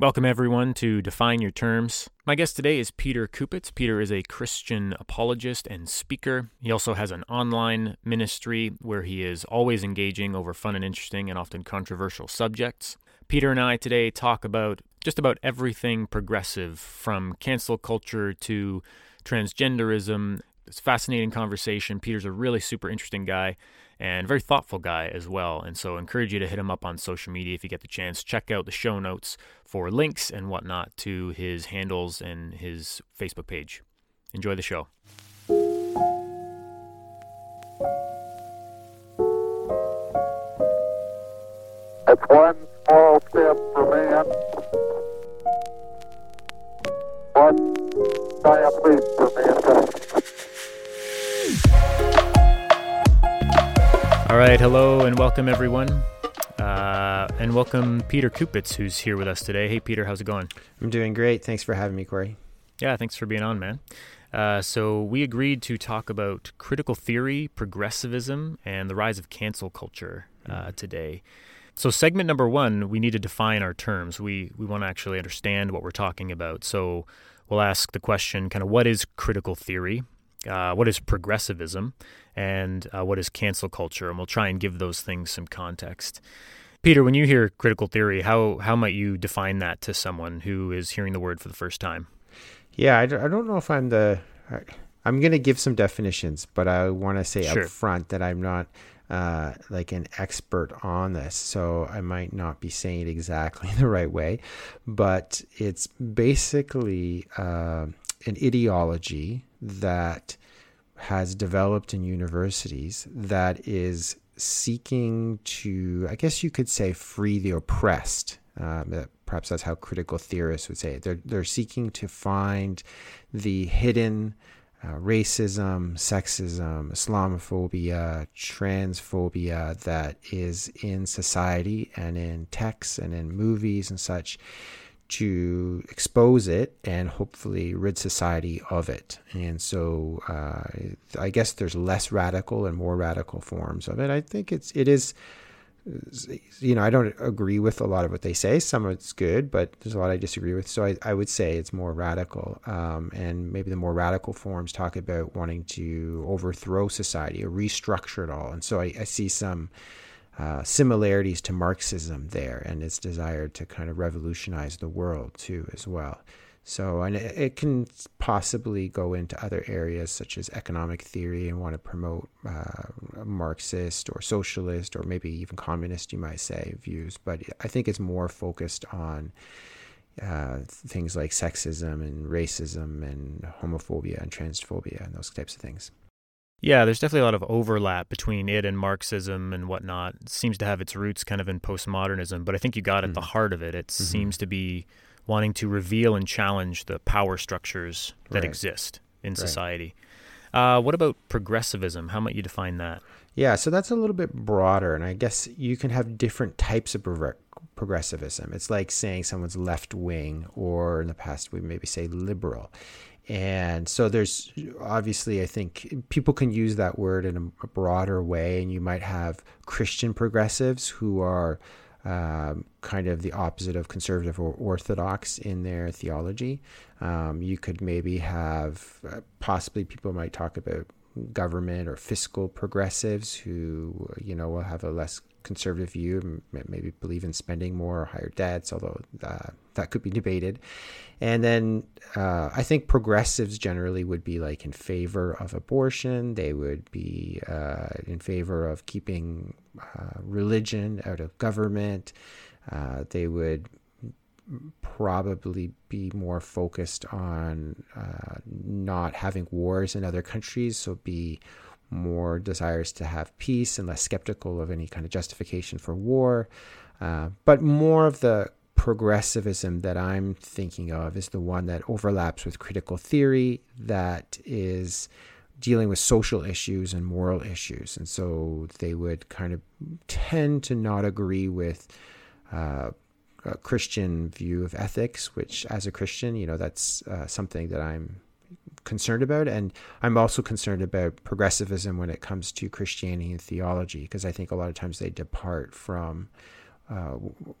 Welcome, everyone, to Define Your Terms. My guest today is Peter Kupitz. Peter is a Christian apologist and speaker. He also has an online ministry where he is always engaging over fun and interesting and often controversial subjects. Peter and I today talk about just about everything progressive, from cancel culture to transgenderism. It's a fascinating conversation. Peter's a really super interesting guy and very thoughtful guy as well. And so I encourage you to hit him up on social media if you get the chance. Check out the show notes for links and whatnot to his handles and his Facebook page. Enjoy the show. It's one small step for man, one giant leap for mankind. All right, hello and welcome, everyone. And welcome Peter Kupitz, who's here with us today. Hey, Peter, how's it going? I'm doing great. Thanks for having me, Corey. Yeah, thanks for being on, man. So we agreed to talk about critical theory, progressivism, and the rise of cancel culture today. So segment number one, we need to define our terms. We want to actually understand what we're talking about. So we'll ask the question, kind of, what is critical theory? What is progressivism, and what is cancel culture? And we'll try and give those things some context. Peter, when you hear critical theory, how might you define that to someone who is hearing the word for the first time? Yeah, I don't know if I'm going to give some definitions, but I want to say up front that I'm not like an expert on this, so I might not be saying it exactly the right way, but it's basically an ideology that has developed in universities that is seeking to, I guess you could say, free the oppressed. Perhaps that's how critical theists would say it. They're seeking to find the hidden racism, sexism, Islamophobia, transphobia that is in society and in texts and in movies and such, to expose it and hopefully rid society of it. And so I guess there's less radical and more radical forms of it. I think it is, you know, I don't agree with a lot of what they say. Some of it's good, but there's a lot I disagree with. So I would say it's more radical. And maybe the more radical forms talk about wanting to overthrow society or restructure it all. And so I see some similarities to Marxism there and its desire to kind of revolutionize the world too as well. So, and it can possibly go into other areas such as economic theory and want to promote Marxist or socialist or maybe even communist, you might say, views. But I think it's more focused on things like sexism and racism and homophobia and transphobia and those types of things. Yeah, there's definitely a lot of overlap between it and Marxism and whatnot. It seems to have its roots kind of in postmodernism, but I think you got at the heart of it. It seems to be wanting to reveal and challenge the power structures that exist in society. What about progressivism? How might you define that? Yeah, so that's a little bit broader, and I guess you can have different types of progressivism. It's like saying someone's left-wing, or in the past we maybe say liberal. And so there's obviously, I think people can use that word in a broader way, and you might have Christian progressives who are kind of the opposite of conservative or orthodox in their theology. You could maybe have possibly people might talk about government or fiscal progressives who, you know, will have a less conservative view, maybe believe in spending more or higher debts, although that could be debated. And then I think progressives generally would be like in favor of abortion. They would be in favor of keeping religion out of government. They would probably be more focused on not having wars in other countries, so be more desirous to have peace and less skeptical of any kind of justification for war. But more of the progressivism that I'm thinking of is the one that overlaps with critical theory, that is dealing with social issues and moral issues. And so they would kind of tend to not agree with a Christian view of ethics, which as a Christian, you know, that's something that I'm concerned about. And I'm also concerned about progressivism when it comes to Christianity and theology, because I think a lot of times they depart from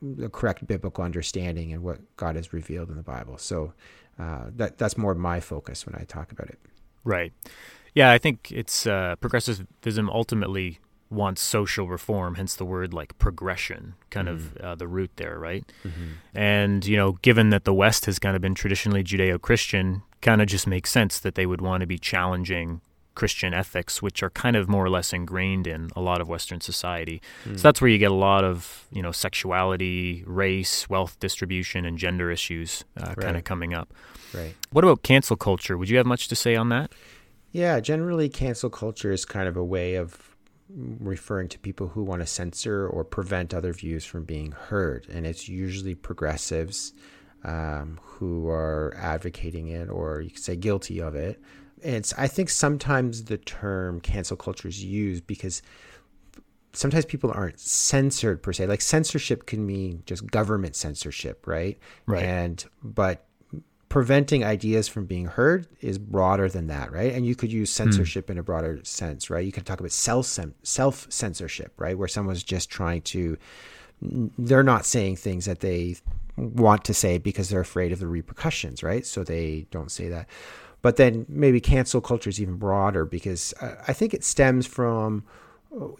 the correct biblical understanding and what God has revealed in the Bible. So that's more my focus when I talk about it. Right. Yeah, I think it's progressivism ultimately wants social reform, hence the word like progression, kind of the root there, right? Mm-hmm. And, you know, given that the West has kind of been traditionally Judeo-Christian, kind of just makes sense that they would want to be challenging Christian ethics, which are kind of more or less ingrained in a lot of Western society. Mm. So that's where you get a lot of, you know, sexuality, race, wealth distribution, and gender issues kind of coming up. Right. What about cancel culture? Would you have much to say on that? Yeah, generally cancel culture is kind of a way of referring to people who want to censor or prevent other views from being heard. And it's usually progressives who are advocating it, or you could say guilty of it. And it's, I think sometimes the term cancel culture is used because sometimes people aren't censored per se. Like censorship can mean just government censorship, right? Right. But preventing ideas from being heard is broader than that, right? And you could use censorship in a broader sense, right? You can talk about self-censorship, right? Where someone's just trying to, they're not saying things that they want to say because they're afraid of the repercussions, right? So they don't say that. But then maybe cancel culture is even broader because I think it stems from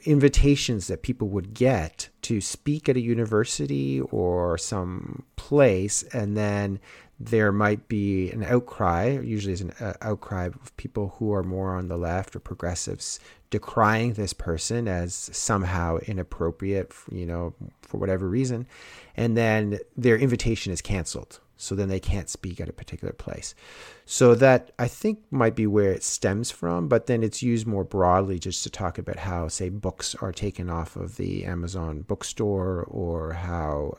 invitations that people would get to speak at a university or some place, and then there might be an outcry, usually is an outcry of people who are more on the left or progressives decrying this person as somehow inappropriate, you know, for whatever reason. And then their invitation is canceled. So then they can't speak at a particular place. So that I think might be where it stems from, but then it's used more broadly just to talk about how, say, books are taken off of the Amazon bookstore, or how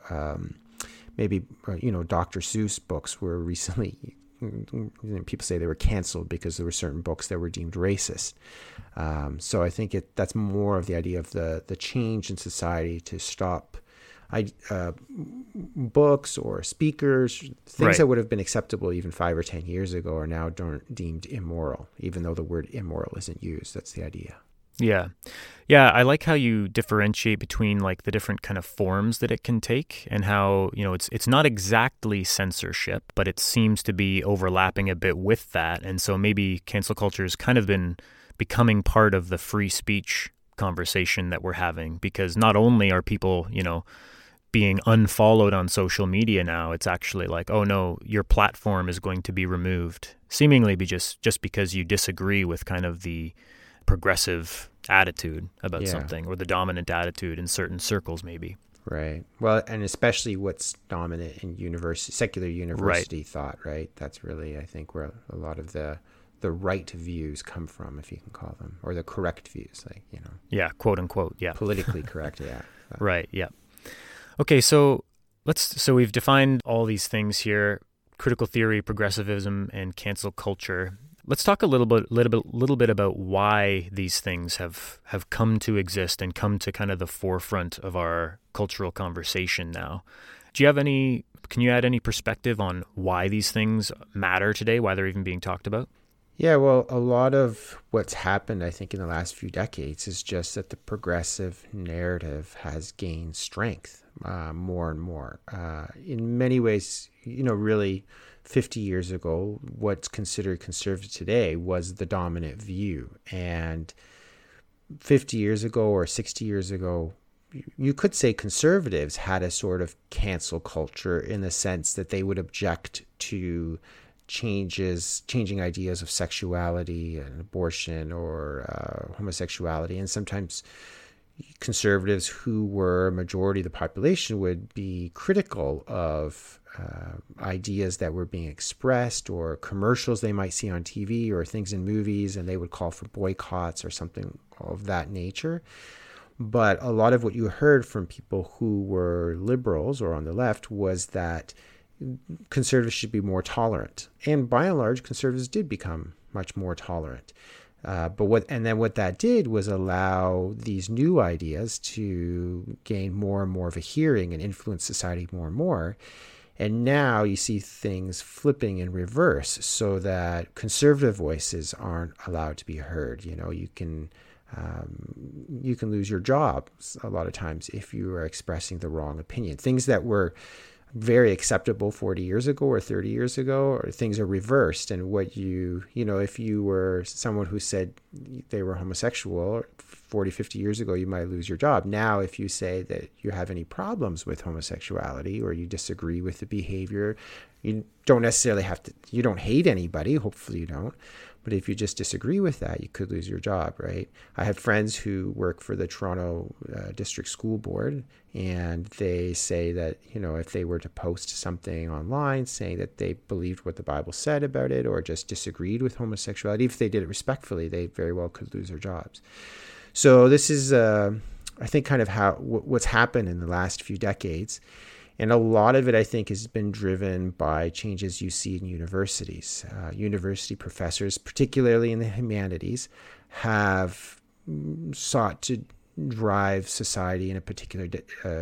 maybe, you know, Dr. Seuss books were recently, you know, people say they were canceled because there were certain books that were deemed racist. So I think that's more of the idea of the change in society to stop books or speakers, things that would have been acceptable even 5 or 10 years ago are now deemed immoral, even though the word immoral isn't used. That's the idea. Yeah. Yeah. I like how you differentiate between like the different kind of forms that it can take, and how, you know, it's not exactly censorship, but it seems to be overlapping a bit with that. And so maybe cancel culture has kind of been becoming part of the free speech conversation that we're having, because not only are people, you know, being unfollowed on social media now, it's actually like, oh no, your platform is going to be removed, seemingly just because you disagree with kind of the progressive attitude about something, or the dominant attitude in certain circles maybe. Right. Well, and especially what's dominant in secular university thought, right? That's really, I think, where a lot of the right views come from, if you can call them, or the correct views, like, you know. Yeah, quote unquote, yeah. Politically correct, yeah. Right, yeah. Okay, so we've defined all these things here: critical theory, progressivism, and cancel culture. Let's talk a little bit about why these things have come to exist and come to kind of the forefront of our cultural conversation now. Can you add any perspective on why these things matter today, why they're even being talked about? Yeah, well, a lot of what's happened, I think, in the last few decades is just that the progressive narrative has gained strength more and more. In many ways, you know, really 50 years ago, what's considered conservative today was the dominant view. And 50 years ago or 60 years ago, you could say conservatives had a sort of cancel culture in the sense that they would object to changing ideas of sexuality and abortion or homosexuality. And sometimes conservatives who were a majority of the population would be critical of ideas that were being expressed, or commercials they might see on TV or things in movies, and they would call for boycotts or something of that nature. But a lot of what you heard from people who were liberals or on the left was that conservatives should be more tolerant. And by and large, conservatives did become much more tolerant. But what that did was allow these new ideas to gain more and more of a hearing and influence society more and more. And now you see things flipping in reverse so that conservative voices aren't allowed to be heard. You know, you can You can lose your job a lot of times if you are expressing the wrong opinion. Things that were very acceptable 40 years ago or 30 years ago, or things are reversed. And what you know, if you were someone who said they were homosexual 40, 50 years ago, you might lose your job. Now, if you say that you have any problems with homosexuality or you disagree with the behavior, you don't necessarily have to, you don't hate anybody. Hopefully you don't. But if you just disagree with that, you could lose your job, right? I have friends who work for the Toronto District School Board, and they say that, you know, if they were to post something online saying that they believed what the Bible said about it or just disagreed with homosexuality, if they did it respectfully, they very well could lose their jobs. So this is, I think, kind of how what's happened in the last few decades. And a lot of it, I think, has been driven by changes you see in universities. University professors, particularly in the humanities, have sought to drive society in a particular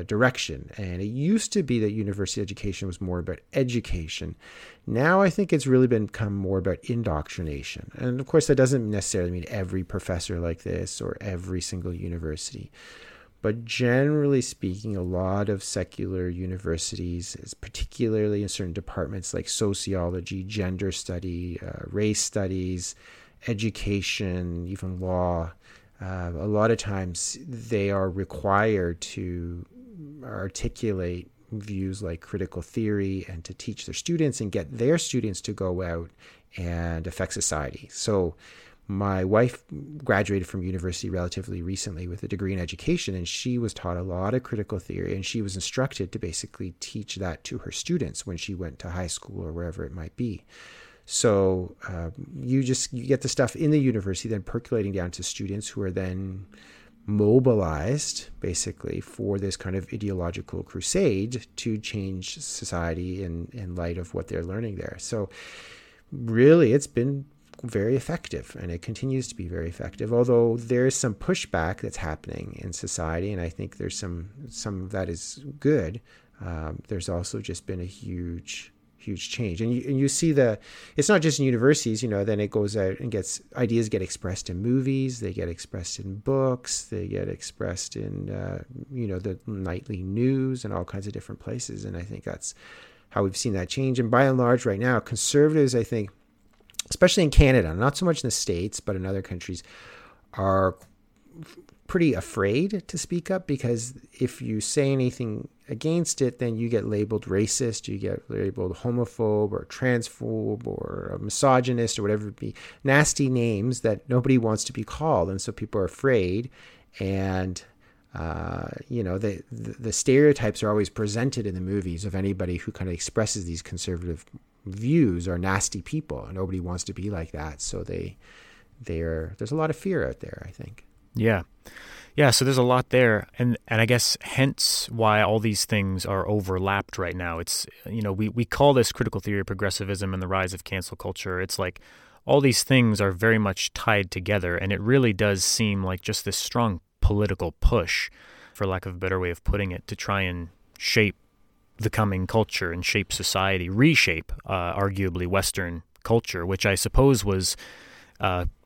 direction. And it used to be that university education was more about education. Now I think it's really become more about indoctrination. And of course, that doesn't necessarily mean every professor like this or every single university. But generally speaking, a lot of secular universities, particularly in certain departments like sociology, gender study, race studies, education, even law, a lot of times they are required to articulate views like critical theory and to teach their students and get their students to go out and affect society. So my wife graduated from university relatively recently with a degree in education, and she was taught a lot of critical theory, and she was instructed to basically teach that to her students when she went to high school or wherever it might be. So you get the stuff in the university then percolating down to students who are then mobilized basically for this kind of ideological crusade to change society in light of what they're learning there. So really it's been very effective, and it continues to be very effective, although there is some pushback that's happening in society, and I think there's some of that is good. There's also just been a huge change, and you see it's not just in universities, you know. Then it goes out and ideas get expressed in movies, they get expressed in books, they get expressed in the nightly news and all kinds of different places, and I think that's how we've seen that change. And by and large right now, conservatives, I think, especially in Canada, not so much in the States, but in other countries, are pretty afraid to speak up, because if you say anything against it, then you get labeled racist, you get labeled homophobe or transphobe or a misogynist or whatever it be, nasty names that nobody wants to be called. And so people are afraid, and the stereotypes are always presented in the movies of anybody who kind of expresses these conservative views are nasty people, and nobody wants to be like that. So there's a lot of fear out there, I think. Yeah. So there's a lot there, and I guess hence why all these things are overlapped right now. It's, you know, we call this critical theory progressivism and the rise of cancel culture. It's like all these things are very much tied together, and it really does seem like just this strong political push, for lack of a better way of putting it, to try and shape the coming culture and shape society, reshape arguably Western culture, which I suppose was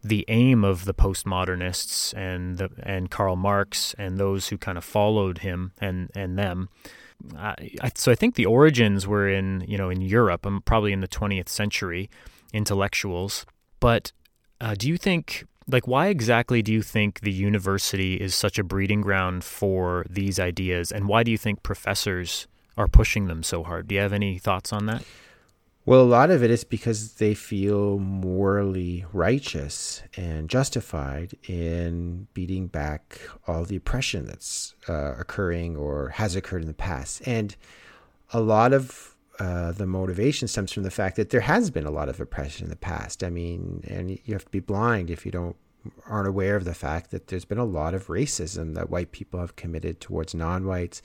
the aim of the postmodernists and Karl Marx and those who kind of followed him and them. So I think the origins were in Europe, and probably in the 20th century intellectuals. But do you think, like, why exactly do you think the university is such a breeding ground for these ideas, and why do you think professors are pushing them so hard? Do you have any thoughts on that? Well, a lot of it is because they feel morally righteous and justified in beating back all the oppression that's occurring or has occurred in the past. And a lot of the motivation stems from the fact that there has been a lot of oppression in the past. I mean, and you have to be blind if you aren't aware of the fact that there's been a lot of racism that white people have committed towards non-whites,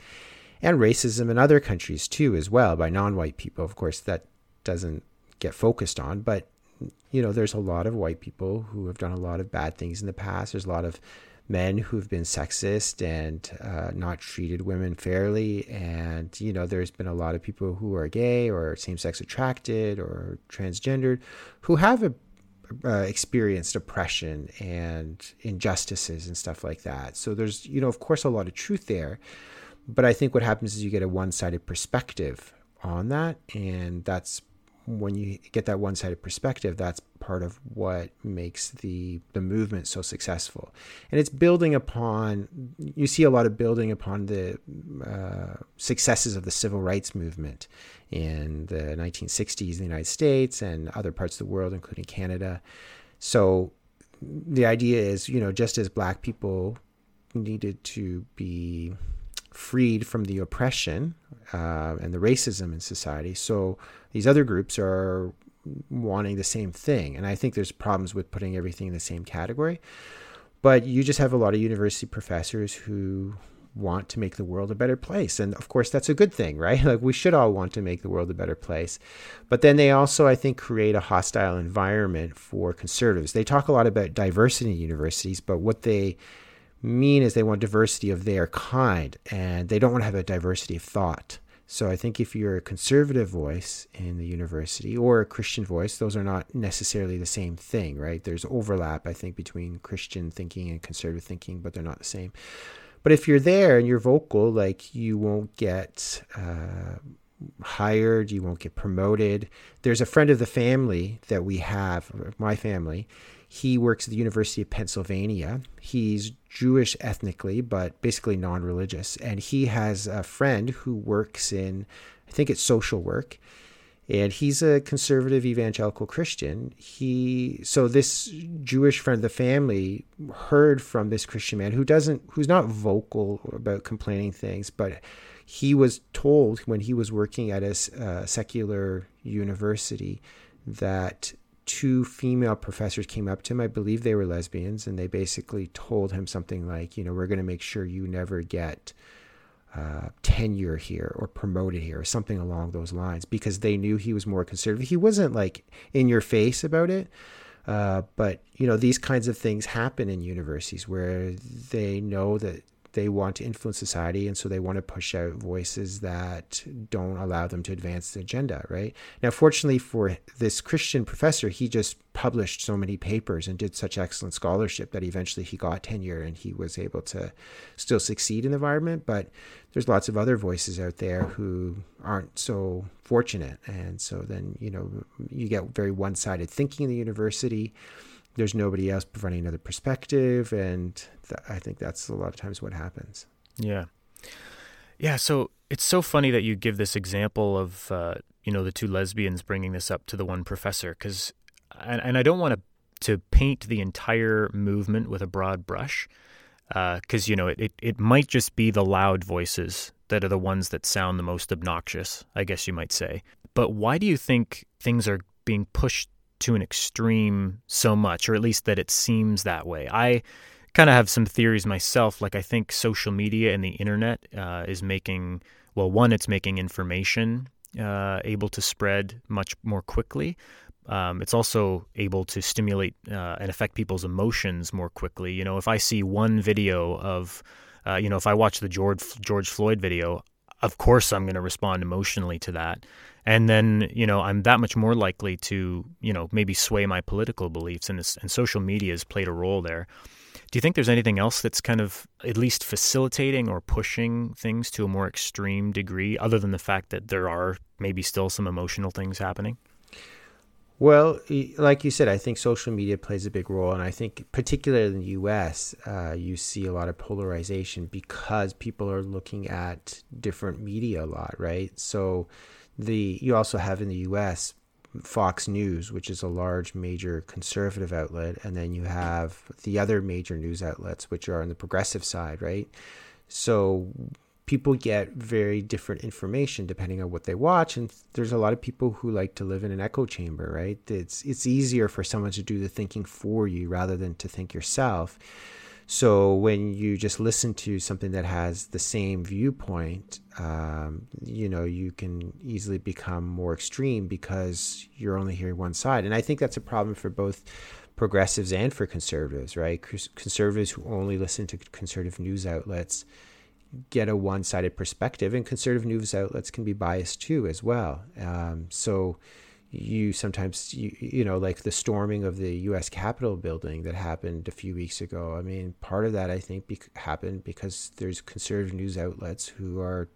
and racism in other countries too, as well, by non-white people. Of course, that doesn't get focused on, but, you know, there's a lot of white people who have done a lot of bad things in the past. There's a lot of men who've been sexist and not treated women fairly. And, you know, there's been a lot of people who are gay or same-sex attracted or transgendered who have experienced oppression and injustices and stuff like that. So there's, you know, of course, a lot of truth there. But I think what happens is you get a one-sided perspective on that. And that's when you get that one-sided perspective, that's part of what makes the movement so successful. And it's building upon, you see a lot of building upon the successes of the civil rights movement in the 1960s in the United States and other parts of the world, including Canada. So the idea is, you know, just as Black people needed to be freed from the oppression and the racism in society, so these other groups are wanting the same thing. And I think there's problems with putting everything in the same category, but you just have a lot of university professors who want to make the world a better place. And of course, that's a good thing, right? Like, we should all want to make the world a better place. But then they also, I think, create a hostile environment for conservatives. They talk a lot about diversity in universities, but what they mean is they want diversity of their kind, and they don't want to have a diversity of thought. So I think if you're a conservative voice in the university or a Christian voice, those are not necessarily the same thing, right? There's overlap, I think, between Christian thinking and conservative thinking, but they're not the same. But if you're there and you're vocal, like, you won't get hired, you won't get promoted. There's a friend of the family that we have, my family. He works at the University of Pennsylvania. He's Jewish ethnically, but basically non-religious. And he has a friend who works in, I think it's social work. And he's a conservative evangelical Christian. So this Jewish friend of the family heard from this Christian man who's not vocal about complaining things, but he was told when he was working at a secular university that two female professors came up to him. I believe they were lesbians, and they basically told him something like, you know, we're going to make sure you never get tenure here or promoted here, or something along those lines, because they knew he was more conservative. He wasn't like in your face about it. But, you know, these kinds of things happen in universities where they know that they want to influence society, and so they want to push out voices that don't allow them to advance the agenda, right? Now, fortunately for this Christian professor, he just published so many papers and did such excellent scholarship that eventually he got tenure and he was able to still succeed in the environment. But there's lots of other voices out there who aren't so fortunate. And so then, you know, you get very one-sided thinking in the university. There's nobody else providing another perspective. And I think that's a lot of times what happens. Yeah. Yeah. So it's so funny that you give this example of, you know, the two lesbians bringing this up to the one professor, because, and I don't want to paint the entire movement with a broad brush, because, you know, it might just be the loud voices that are the ones that sound the most obnoxious, I guess you might say. But why do you think things are being pushed to an extreme so much, or at least that it seems that way? I kind of have some theories myself. Like, I think social media and the internet is making, well, one, it's making information able to spread much more quickly. It's also able to stimulate and affect people's emotions more quickly. You know, if I see one video of, you know, if I watch the George Floyd video, of course I'm going to respond emotionally to that. And then, you know, I'm that much more likely to, you know, maybe sway my political beliefs, and social media has played a role there. Do you think there's anything else that's kind of at least facilitating or pushing things to a more extreme degree, other than the fact that there are maybe still some emotional things happening? Well, like you said, I think social media plays a big role. And I think particularly in the U.S., you see a lot of polarization because people are looking at different media a lot, right? So you also have in the U.S. Fox News, which is a large major conservative outlet. And then you have the other major news outlets, which are on the progressive side, right? So people get very different information depending on what they watch. And there's a lot of people who like to live in an echo chamber, right? It's easier for someone to do the thinking for you rather than to think yourself. So when you just listen to something that has the same viewpoint, you know, you can easily become more extreme because you're only hearing one side. And I think that's a problem for both progressives and for conservatives, right? Conservatives who only listen to conservative news outlets get a one-sided perspective, and conservative news outlets can be biased too as well. So you sometimes, you know, like the storming of the U.S. Capitol building that happened a few weeks ago. I mean, part of that, I think, happened because there's conservative news outlets who are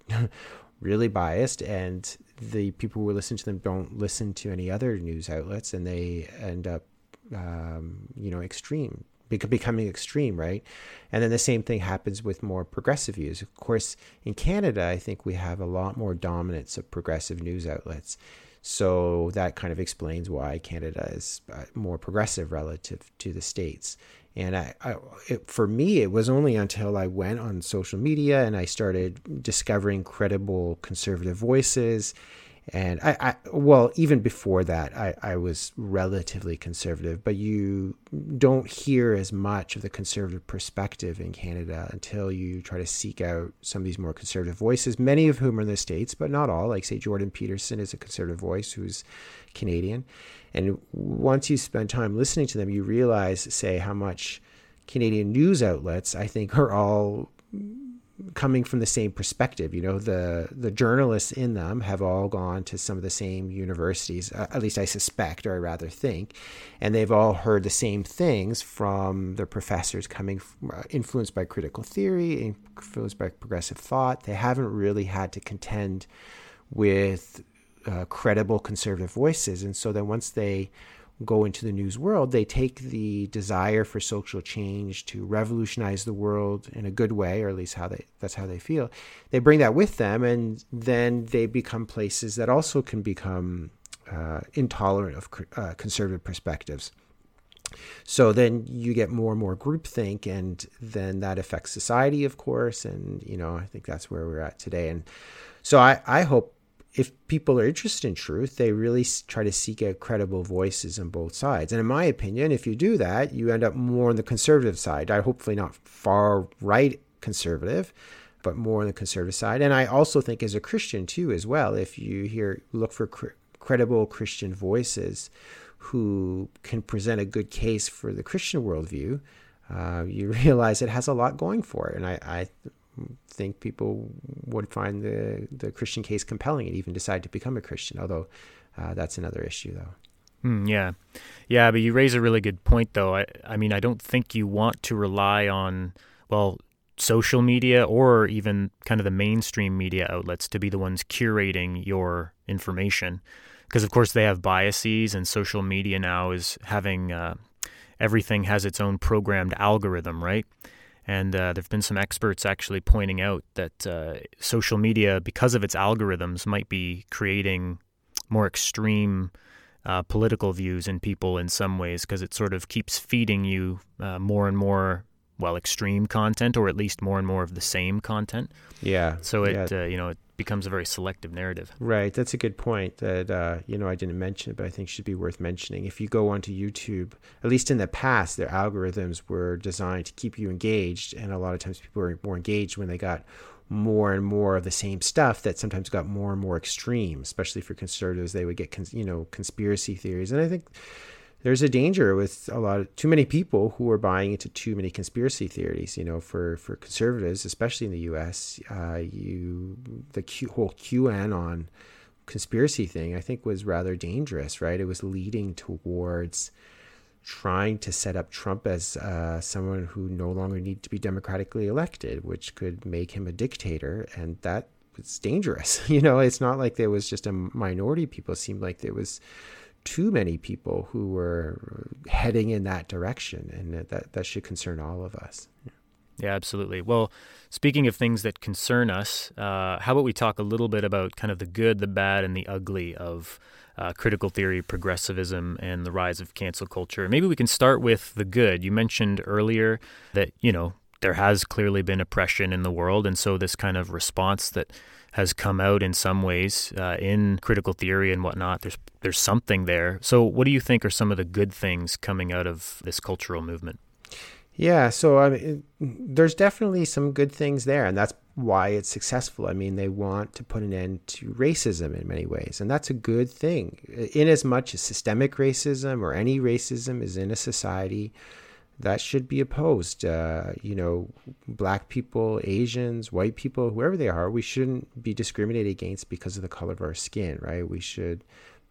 really biased, and the people who are listening to them don't listen to any other news outlets, and they end up, you know, extreme, becoming extreme, right? And then the same thing happens with more progressive views. Of course, in Canada, I think we have a lot more dominance of progressive news outlets. So that kind of explains why Canada is more progressive relative to the States. And for me, it was only until I went on social media and I started discovering credible conservative voices. And well, even before that, I was relatively conservative, but you don't hear as much of the conservative perspective in Canada until you try to seek out some of these more conservative voices, many of whom are in the States, but not all. Like, say, Jordan Peterson is a conservative voice who's Canadian. And once you spend time listening to them, you realize, say, how much Canadian news outlets, I think, are all coming from the same perspective. You know, the journalists in them have all gone to some of the same universities, at least I suspect, or I rather think, and they've all heard the same things from their professors, coming from, influenced by critical theory, influenced by progressive thought. They haven't really had to contend with credible conservative voices. And so then once they go into the news world, they take the desire for social change to revolutionize the world in a good way, or at least that's how they feel. They bring that with them, and then they become places that also can become intolerant of conservative perspectives. So then you get more and more groupthink, and then that affects society, of course. And, you know, I think that's where we're at today. And so I hope, if people are interested in truth, they really try to seek out credible voices on both sides. And in my opinion, if you do that, you end up more on the conservative side. I hopefully not far right conservative, but more on the conservative side. And I also think as a Christian too, as well, if you look for credible Christian voices who can present a good case for the Christian worldview, you realize it has a lot going for it. And I think people would find the Christian case compelling and even decide to become a Christian, although that's another issue, though. Yeah, but you raise a really good point, though. I mean, I don't think you want to rely on, well, social media or even kind of the mainstream media outlets to be the ones curating your information, because, of course, they have biases, and social media now is having everything has its own programmed algorithm, right? And there have been some experts actually pointing out that social media, because of its algorithms, might be creating more extreme political views in people in some ways, because it sort of keeps feeding you more and more, well, extreme content, or at least more and more of the same content. Yeah. So it becomes a very selective narrative. Right. That's a good point that, I didn't mention, but I think should be worth mentioning. If you go onto YouTube, at least in the past, their algorithms were designed to keep you engaged. And a lot of times people were more engaged when they got more and more of the same stuff that sometimes got more and more extreme, especially for conservatives. They would get, conspiracy theories. And I think there's a danger with a lot of too many people who are buying into too many conspiracy theories. You know, for conservatives, especially in the U.S., the whole QAnon conspiracy thing, I think, was rather dangerous, right? It was leading towards trying to set up Trump as someone who no longer needed to be democratically elected, which could make him a dictator, and that was dangerous. You know, it's not like there was just a minority of people. It seemed like there was too many people who were heading in that direction, and that should concern all of us. Yeah, absolutely. Well, speaking of things that concern us, how about we talk a little bit about kind of the good, the bad, and the ugly of critical theory, progressivism, and the rise of cancel culture? Maybe we can start with the good. You mentioned earlier that, there has clearly been oppression in the world, and so this kind of response that has come out in some ways in critical theory and whatnot, there's something there. So what do you think are some of the good things coming out of this cultural movement? Yeah, so I mean, there's definitely some good things there, and that's why it's successful. I mean, they want to put an end to racism in many ways, and that's a good thing. In as much as systemic racism or any racism is in a society, that should be opposed. Black people, Asians, white people, whoever they are, we shouldn't be discriminated against because of the color of our skin, right? We should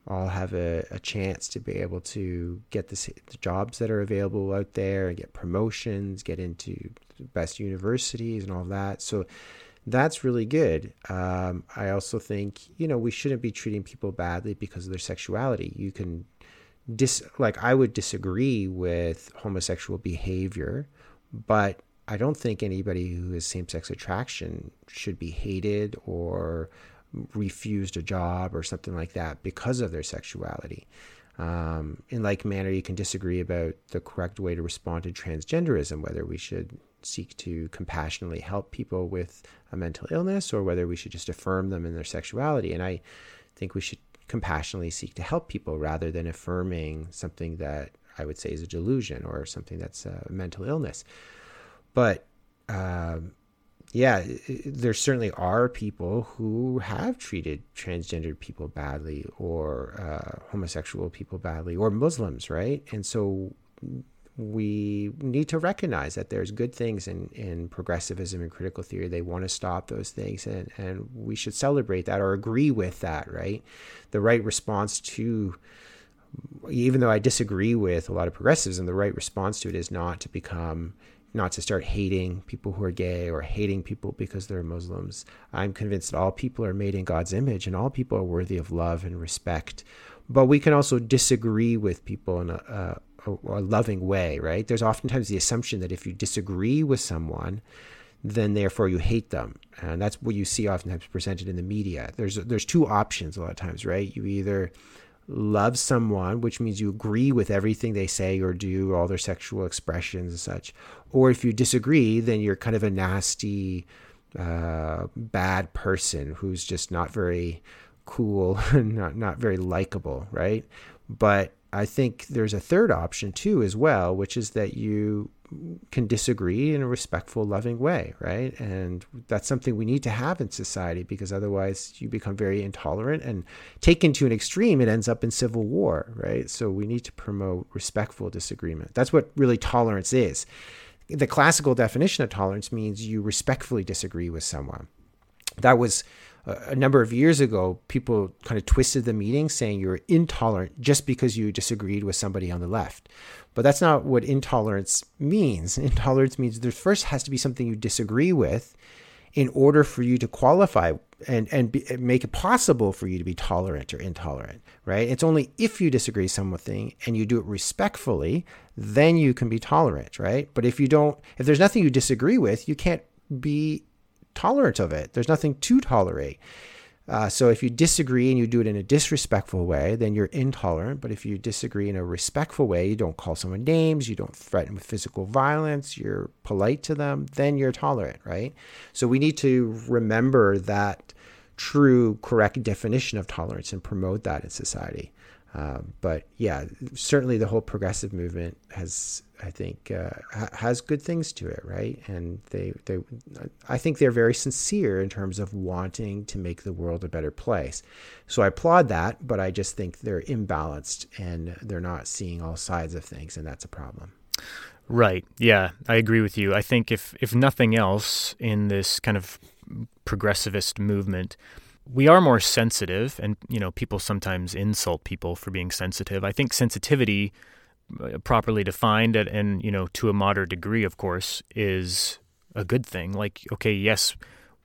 all have a chance to be able to get the jobs that are available out there and get promotions, get into the best universities and all that. So that's really good. I also think, we shouldn't be treating people badly because of their sexuality. You can I would disagree with homosexual behavior, but I don't think anybody who has same-sex attraction should be hated or refused a job or something like that because of their sexuality. In like manner, you can disagree about the correct way to respond to transgenderism, whether we should seek to compassionately help people with a mental illness or whether we should just affirm them in their sexuality. And I think we should compassionately seek to help people rather than affirming something that I would say is a delusion or something that's a mental illness. But, yeah, there certainly are people who have treated transgendered people badly or homosexual people badly or Muslims, right? And so we need to recognize that there's good things in progressivism and critical theory. They want to stop those things, and we should celebrate that or agree with that, right? The right response to, even though I disagree with a lot of progressivism, the right response to it is not to start hating people who are gay or hating people because they're Muslims. I'm convinced that all people are made in God's image and all people are worthy of love and respect. But we can also disagree with people in a loving way, right? There's oftentimes the assumption that if you disagree with someone, then therefore you hate them. And that's what you see oftentimes presented in the media. There's two options a lot of times, right? You either love someone, which means you agree with everything they say or do, all their sexual expressions and such. Or if you disagree, then you're kind of a nasty, bad person who's just not very cool, not very likable, right? But I think there's a third option too as well, which is that you can disagree in a respectful, loving way, right? And that's something we need to have in society because otherwise you become very intolerant and taken to an extreme, it ends up in civil war, right? So we need to promote respectful disagreement. That's what really tolerance is. The classical definition of tolerance means you respectfully disagree with someone. That was a number of years ago, people kind of twisted the meaning saying you're intolerant just because you disagreed with somebody on the left. But that's not what intolerance means. Intolerance means there first has to be something you disagree with in order for you to qualify and make it possible for you to be tolerant or intolerant, right? It's only if you disagree with something and you do it respectfully, then you can be tolerant, right? But if there's nothing you disagree with, you can't be tolerant of it. There's nothing to tolerate. So if you disagree and you do it in a disrespectful way, then you're intolerant. But if you disagree in a respectful way, you don't call someone names, you don't threaten with physical violence, you're polite to them, then you're tolerant, right? So we need to remember that true, correct definition of tolerance and promote that in society. But yeah, certainly the whole progressive movement has, I think, has good things to it, right? And I think they're very sincere in terms of wanting to make the world a better place. So I applaud that, but I just think they're imbalanced and they're not seeing all sides of things, and that's a problem. Right. Yeah, I agree with you. I think if nothing else in this kind of progressivist movement, we are more sensitive, and people sometimes insult people for being sensitive. I think sensitivity, properly defined and to a moderate degree, of course, is a good thing. Like, okay, yes,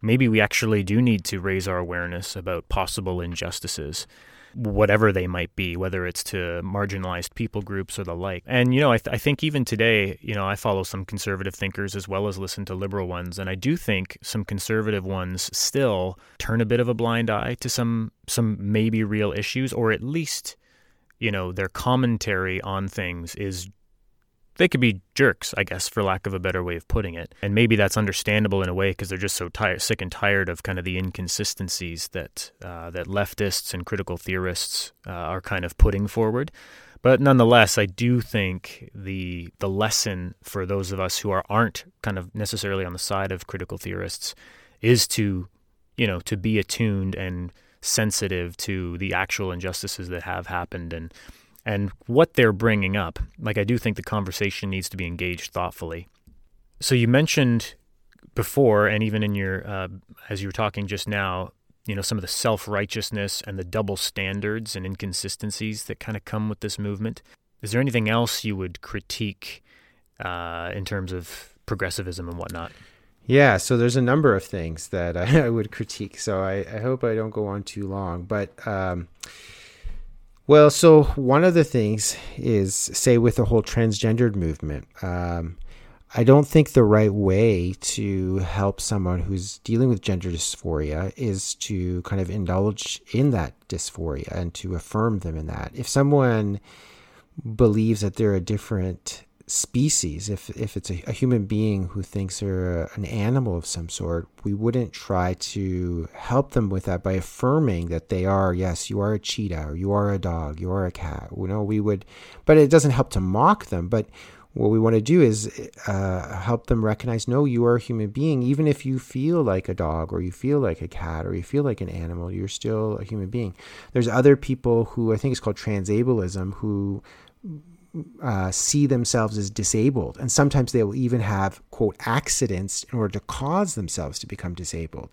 maybe we actually do need to raise our awareness about possible injustices, whatever they might be, whether it's to marginalized people groups or the like. And, I think even today, I follow some conservative thinkers as well as listen to liberal ones. And I do think some conservative ones still turn a bit of a blind eye to some maybe real issues, or at least their commentary on things is, they could be jerks, I guess, for lack of a better way of putting it. And maybe that's understandable in a way because they're just so sick and tired of kind of the inconsistencies that leftists and critical theorists are kind of putting forward. But nonetheless, I do think the lesson for those of us who aren't kind of necessarily on the side of critical theorists is to, to be attuned and sensitive to the actual injustices that have happened and what they're bringing up. Like, I do think the conversation needs to be engaged thoughtfully. So you mentioned before, and even in your as you were talking just now, you know, some of the self-righteousness and the double standards and inconsistencies that kind of come with this movement. Is there anything else you would critique in terms of progressivism and whatnot? Yeah, so there's a number of things that I would critique, so I hope I don't go on too long. But, well, so one of the things is, say, with the whole transgendered movement, I don't think the right way to help someone who's dealing with gender dysphoria is to kind of indulge in that dysphoria and to affirm them in that. If someone believes that they're a different species, if it's a human being who thinks they're an animal of some sort, we wouldn't try to help them with that by affirming that they are, yes, you are a cheetah, or you are a dog, you are a cat. You know, we would, but it doesn't help to mock them. But what we want to do is help them recognize, no, you are a human being. Even if you feel like a dog or you feel like a cat or you feel like an animal, you're still a human being. There's other people who, I think it's called transableism, who see themselves as disabled. And sometimes they will even have, quote, accidents in order to cause themselves to become disabled.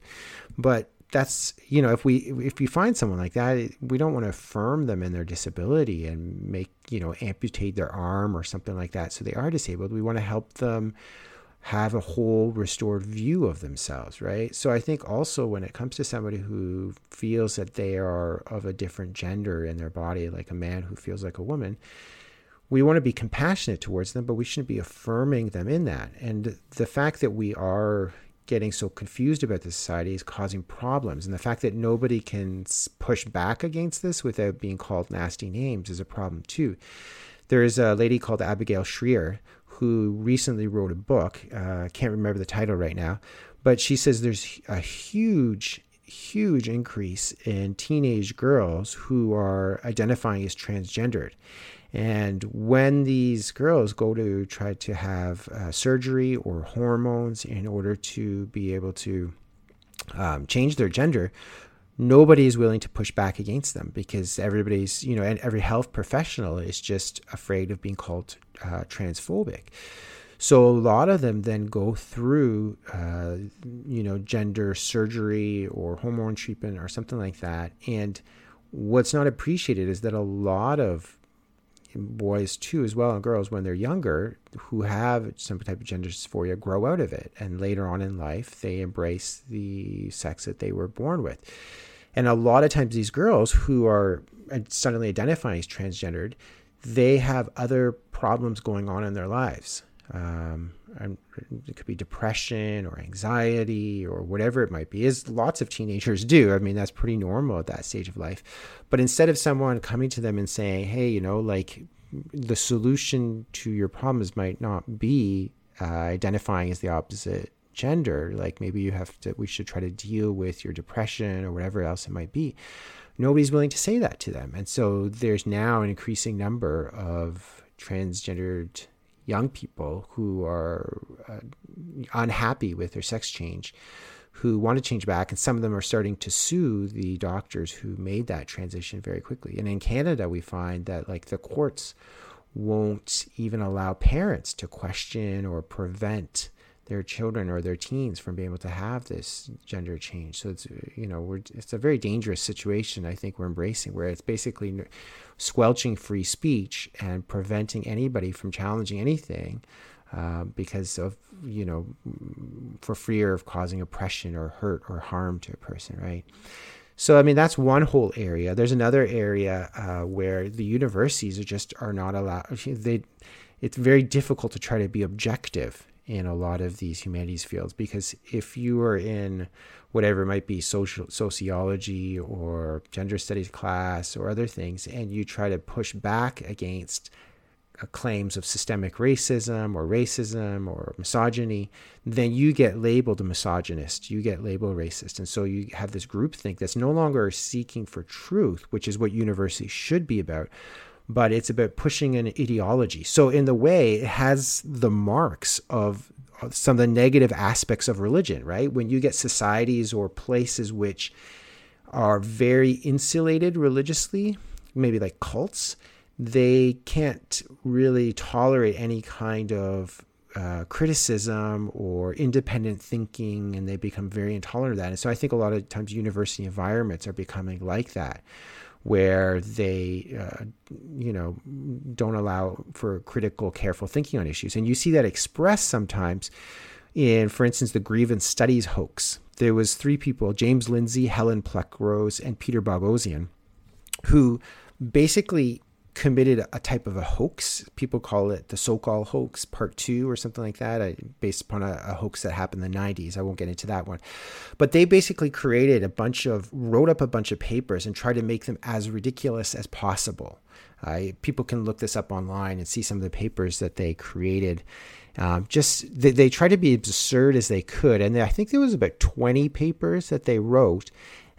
But that's, you know, if we find someone like that, we don't want to affirm them in their disability and make, you know, amputate their arm or something like that so they are disabled. We want to help them have a whole restored view of themselves, right? So I think also when it comes to somebody who feels that they are of a different gender in their body, like a man who feels like a woman, we want to be compassionate towards them, but we shouldn't be affirming them in that. And the fact that we are getting so confused about this society is causing problems. And the fact that nobody can push back against this without being called nasty names is a problem too. There is a lady called Abigail Shrier who recently wrote a book. I can't remember the title right now, but she says there's a huge increase in teenage girls who are identifying as transgendered. And when these girls go to try to have surgery or hormones in order to be able to change their gender, nobody is willing to push back against them because everybody's, you know, and every health professional is just afraid of being called transphobic. So a lot of them then go through, you know, gender surgery or hormone treatment or something like that. And what's not appreciated is that a lot of boys too as well, and girls when they're younger who have some type of gender dysphoria grow out of it, and later on in life they embrace the sex that they were born with. And a lot of times these girls who are suddenly identifying as transgendered, they have other problems going on in their lives. It could be depression or anxiety or whatever it might be, as lots of teenagers do. I mean, that's pretty normal at that stage of life. But instead of someone coming to them and saying, hey, you know, like the solution to your problems might not be identifying as the opposite gender. Like maybe you have to, we should try to deal with your depression or whatever else it might be. Nobody's willing to say that to them. And so there's now an increasing number of transgendered young people who are unhappy with their sex change, who want to change back. And some of them are starting to sue the doctors who made that transition very quickly. And in Canada, we find that like the courts won't even allow parents to question or prevent their children or their teens from being able to have this gender change. So it's, you know, it's a very dangerous situation I think we're embracing, where it's basically squelching free speech and preventing anybody from challenging anything because of, you know, for fear of causing oppression or hurt or harm to a person, right? So, I mean, that's one whole area. There's another area where the universities are not allowed. It's very difficult to try to be objective in a lot of these humanities fields, because if you are in whatever it might be, sociology or gender studies class or other things, and you try to push back against claims of systemic racism or misogyny, then you get labeled a misogynist, you get labeled racist. And so you have this groupthink that's no longer seeking for truth, which is what university should be about, but it's about pushing an ideology. So in the way, it has the marks of some of the negative aspects of religion, right? When you get societies or places which are very insulated religiously, maybe like cults, they can't really tolerate any kind of criticism or independent thinking, and they become very intolerant of that. And so I think a lot of times university environments are becoming like that, where they, don't allow for critical, careful thinking on issues. And you see that expressed sometimes in, for instance, the grievance studies hoax. There was three people, James Lindsay, Helen Pluckrose, and Peter Boghossian, who basically committed a type of a hoax. People call it the so-called hoax part 2 or something like that, based upon a hoax that happened in the 90s. I won't get into that one. But they basically wrote up a bunch of papers and tried to make them as ridiculous as possible. People can look this up online and see some of the papers that they created. They tried to be as absurd as they could. And I think there was about 20 papers that they wrote.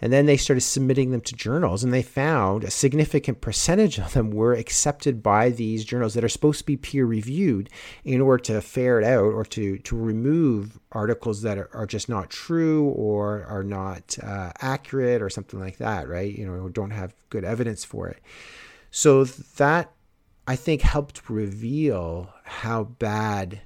And then they started submitting them to journals, and they found a significant percentage of them were accepted by these journals that are supposed to be peer-reviewed in order to ferret out or to remove articles that are just not true or are not accurate or something like that, right? Or don't have good evidence for it. So that, I think, helped reveal how bad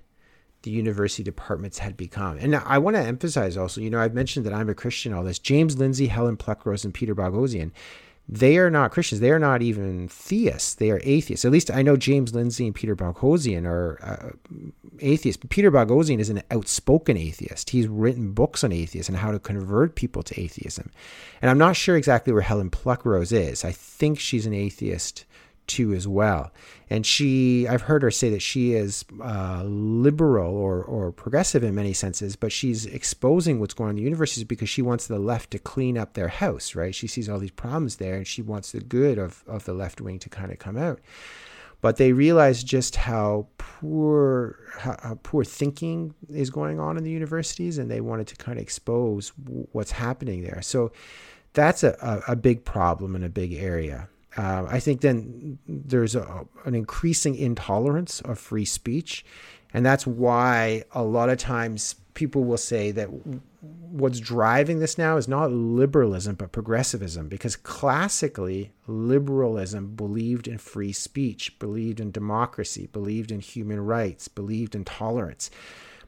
the university departments had become. And I want to emphasize also, I've mentioned that I'm a Christian, all this. James Lindsay, Helen Pluckrose, and Peter Boghossian, they are not Christians. They are not even theists. They are atheists. At least I know James Lindsay and Peter Boghossian are atheists. Peter Boghossian is an outspoken atheist. He's written books on atheists and how to convert people to atheism. And I'm not sure exactly where Helen Pluckrose is. I think she's an atheist too as well. And I've heard her say that she is liberal or progressive in many senses, but she's exposing what's going on in the universities because she wants the left to clean up their house, right? She sees all these problems there, and she wants the good of the left wing to kind of come out. But they realize just how poor thinking is going on in the universities, and they wanted to kind of expose what's happening there. So that's a big problem in a big area. I think then there's an increasing intolerance of free speech. And that's why a lot of times people will say that what's driving this now is not liberalism, but progressivism, because classically liberalism believed in free speech, believed in democracy, believed in human rights, believed in tolerance.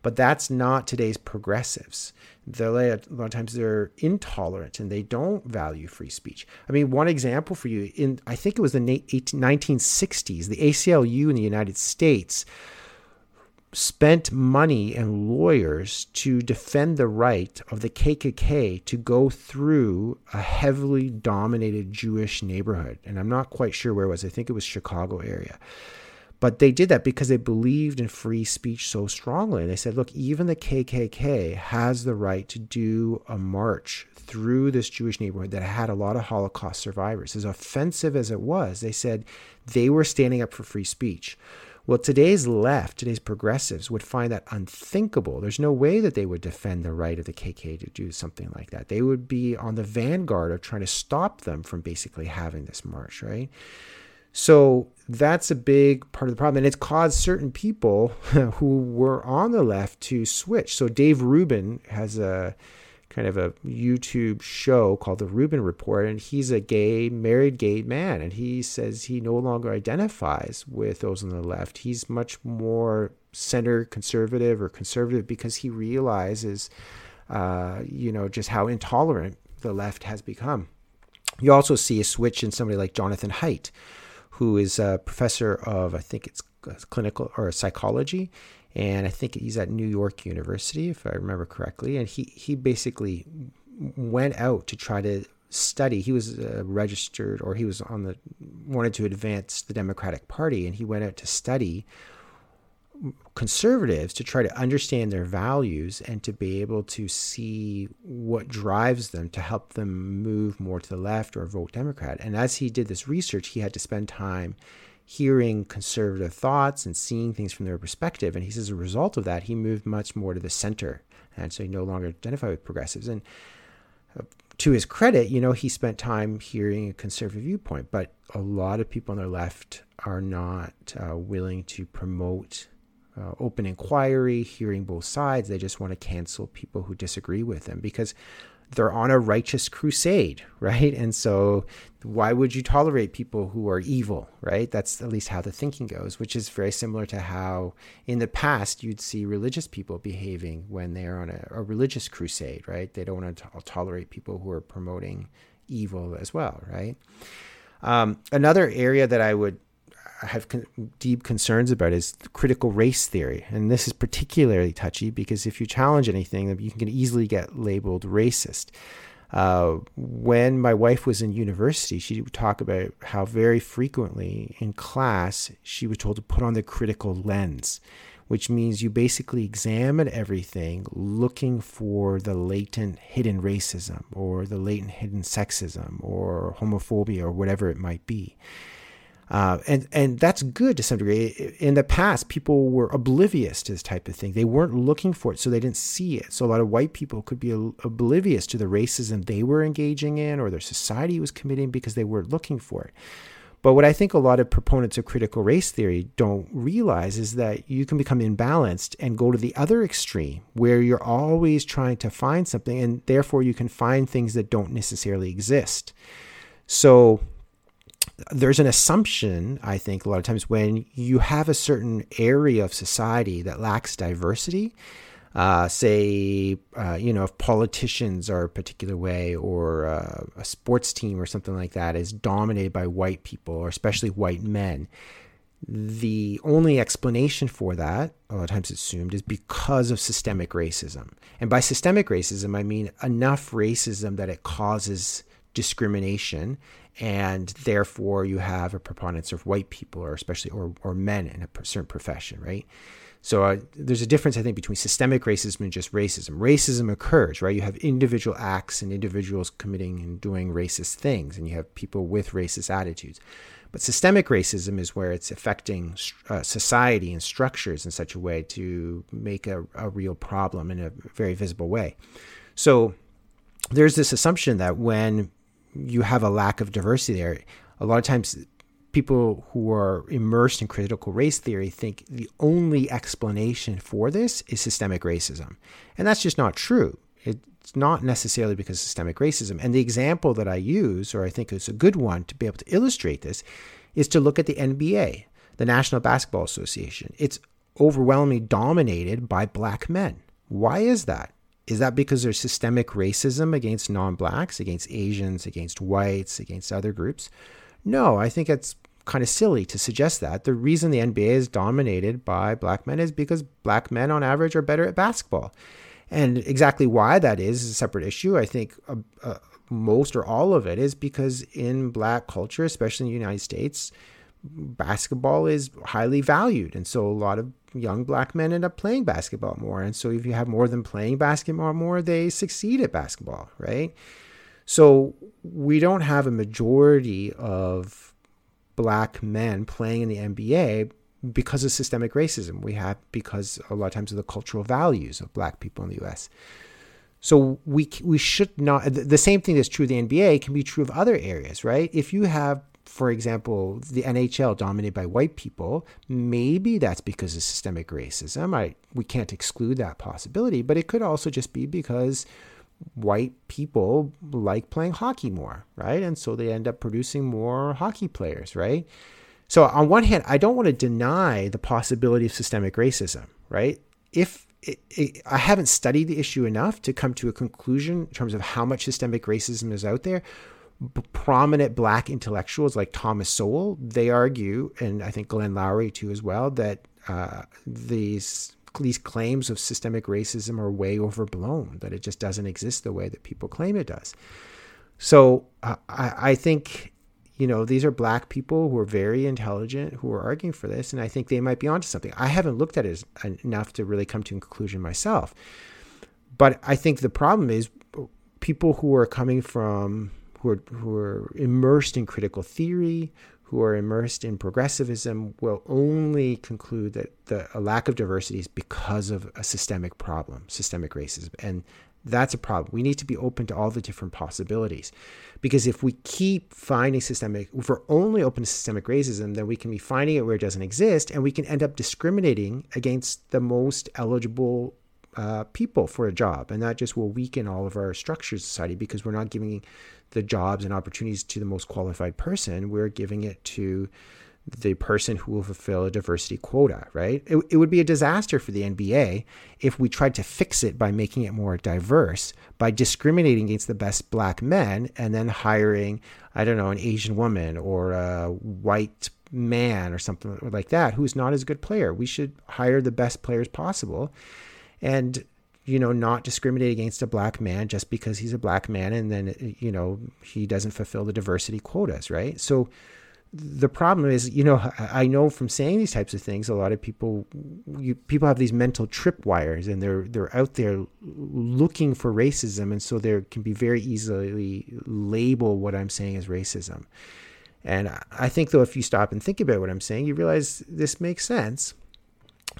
But that's not today's progressives. A lot of times they're intolerant and they don't value free speech. I mean, one example for you, I think it was the 1960s, the ACLU in the United States spent money and lawyers to defend the right of the KKK to go through a heavily dominated Jewish neighborhood. And I'm not quite sure where it was. I think it was Chicago area. But they did that because they believed in free speech so strongly. They said, look, even the KKK has the right to do a march through this Jewish neighborhood that had a lot of Holocaust survivors. As offensive as it was, they said they were standing up for free speech. Well, today's left, today's progressives would find that unthinkable. There's no way that they would defend the right of the KKK to do something like that. They would be on the vanguard of trying to stop them from basically having this march, right? So that's a big part of the problem. And it's caused certain people who were on the left to switch. So Dave Rubin has a kind of a YouTube show called The Rubin Report, and he's a married gay man. And he says he no longer identifies with those on the left. He's much more center conservative or conservative because he realizes, just how intolerant the left has become. You also see a switch in somebody like Jonathan Haidt, who is a professor of, I think it's clinical or psychology, and I think he's at New York University, if I remember correctly. And he basically went out to try to study. He was registered, or he was wanted to advance the Democratic Party, and he went out to study conservatives to try to understand their values and to be able to see what drives them to help them move more to the left or vote Democrat. And as he did this research, he had to spend time hearing conservative thoughts and seeing things from their perspective. And he says, as a result of that, he moved much more to the center. And so he no longer identified with progressives. And to his credit, he spent time hearing a conservative viewpoint, but a lot of people on their left are not willing to promote open inquiry, hearing both sides. They just want to cancel people who disagree with them because they're on a righteous crusade, right? And so why would you tolerate people who are evil, right? That's at least how the thinking goes, which is very similar to how in the past you'd see religious people behaving when they're on a religious crusade, right? They don't want to tolerate people who are promoting evil as well, right? Another area that I would have deep concerns about is critical race theory. And this is particularly touchy because if you challenge anything, you can easily get labeled racist. When my wife was in university, she would talk about how very frequently in class, she was told to put on the critical lens, which means you basically examine everything looking for the latent hidden racism or the latent hidden sexism or homophobia or whatever it might be. And that's good to some degree. In the past, people were oblivious to this type of thing. They weren't looking for it, so they didn't see it. So a lot of white people could be oblivious to the racism they were engaging in or their society was committing because they weren't looking for it. But what I think a lot of proponents of critical race theory don't realize is that you can become imbalanced and go to the other extreme where you're always trying to find something, and therefore you can find things that don't necessarily exist. So there's an assumption, I think, a lot of times when you have a certain area of society that lacks diversity, say, if politicians are a particular way or a sports team or something like that is dominated by white people or especially white men, the only explanation for that, a lot of times assumed, is because of systemic racism. And by systemic racism, I mean enough racism that it causes discrimination, and therefore you have a preponderance of white people or especially or men in a certain profession, right? So there's a difference, I think, between systemic racism and just racism. Racism occurs, right? You have individual acts and individuals committing and doing racist things, and you have people with racist attitudes. But systemic racism is where it's affecting society and structures in such a way to make a real problem in a very visible way. So there's this assumption that when you have a lack of diversity there, a lot of times people who are immersed in critical race theory think the only explanation for this is systemic racism. And that's just not true. It's not necessarily because of systemic racism. And the example that I use, or I think is a good one to be able to illustrate this, is to look at the NBA, the National Basketball Association. It's overwhelmingly dominated by black men. Why is that? Is that because there's systemic racism against non-blacks, against Asians, against whites, against other groups? No, I think it's kind of silly to suggest that. The reason the NBA is dominated by black men is because black men on average are better at basketball. And exactly why that is a separate issue. I think most or all of it is because in black culture, especially in the United States, basketball is highly valued. And so a lot of young black men end up playing basketball more. And so if you have more than playing basketball more, they succeed at basketball, right? So we don't have a majority of black men playing in the NBA because of systemic racism. We have because a lot of times of the cultural values of black people in the US. So we should not, the same thing that's true of the NBA can be true of other areas, right? If you have, for example, the NHL dominated by white people, maybe that's because of systemic racism. We can't exclude that possibility, but it could also just be because white people like playing hockey more, right? And so they end up producing more hockey players, right? So on one hand, I don't want to deny the possibility of systemic racism, right? I haven't studied the issue enough to come to a conclusion in terms of how much systemic racism is out there. Prominent black intellectuals like Thomas Sowell, they argue, and I think Glenn Lowry too as well, that these claims of systemic racism are way overblown, that it just doesn't exist the way that people claim it does. So I think, these are black people who are very intelligent, who are arguing for this, and I think they might be onto something. I haven't looked at it enough to really come to a conclusion myself. But I think the problem is people who are coming from who are immersed in critical theory, who are immersed in progressivism, will only conclude that a lack of diversity is because of a systemic problem, systemic racism. And that's a problem. We need to be open to all the different possibilities, because if we keep finding if we're only open to systemic racism, then we can be finding it where it doesn't exist, and we can end up discriminating against the most eligible people for a job, and that just will weaken all of our structures of society, because we're not giving the jobs and opportunities to the most qualified person. We're giving it to the person who will fulfill a diversity quota, right? It would be a disaster for the NBA if we tried to fix it by making it more diverse, by discriminating against the best black men and then hiring, I don't know, an Asian woman or a white man or something like that who's not as good player. We should hire the best players possible and, you know, not discriminate against a black man just because he's a black man and then, you know, he doesn't fulfill the diversity quotas, right? So the problem is, you know, I know from saying these types of things, a lot of people have these mental tripwires, and they're out there looking for racism, and so there can be very easily label what I'm saying as racism. And I think, though, if you stop and think about what I'm saying, you realize this makes sense,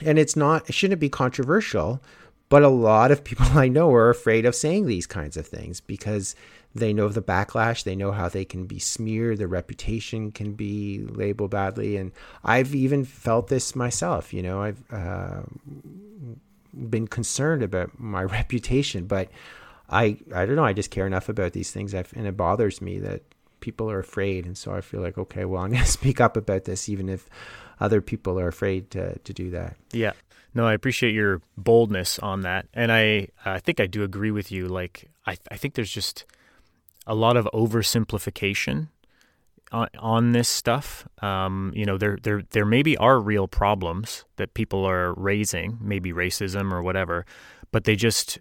and it shouldn't be controversial. But a lot of people I know are afraid of saying these kinds of things because they know of the backlash. They know how they can be smeared. Their reputation can be labeled badly. And I've even felt this myself. You know, I've been concerned about my reputation, but I don't know. I just care enough about these things. And it bothers me that people are afraid. And so I feel like, okay, well, I'm going to speak up about this, even if other people are afraid to do that. Yeah. No, I appreciate your boldness on that. And I think I do agree with you. Like, I think there's just a lot of oversimplification on this stuff. You know, there maybe are real problems that people are raising, maybe racism or whatever, but they just,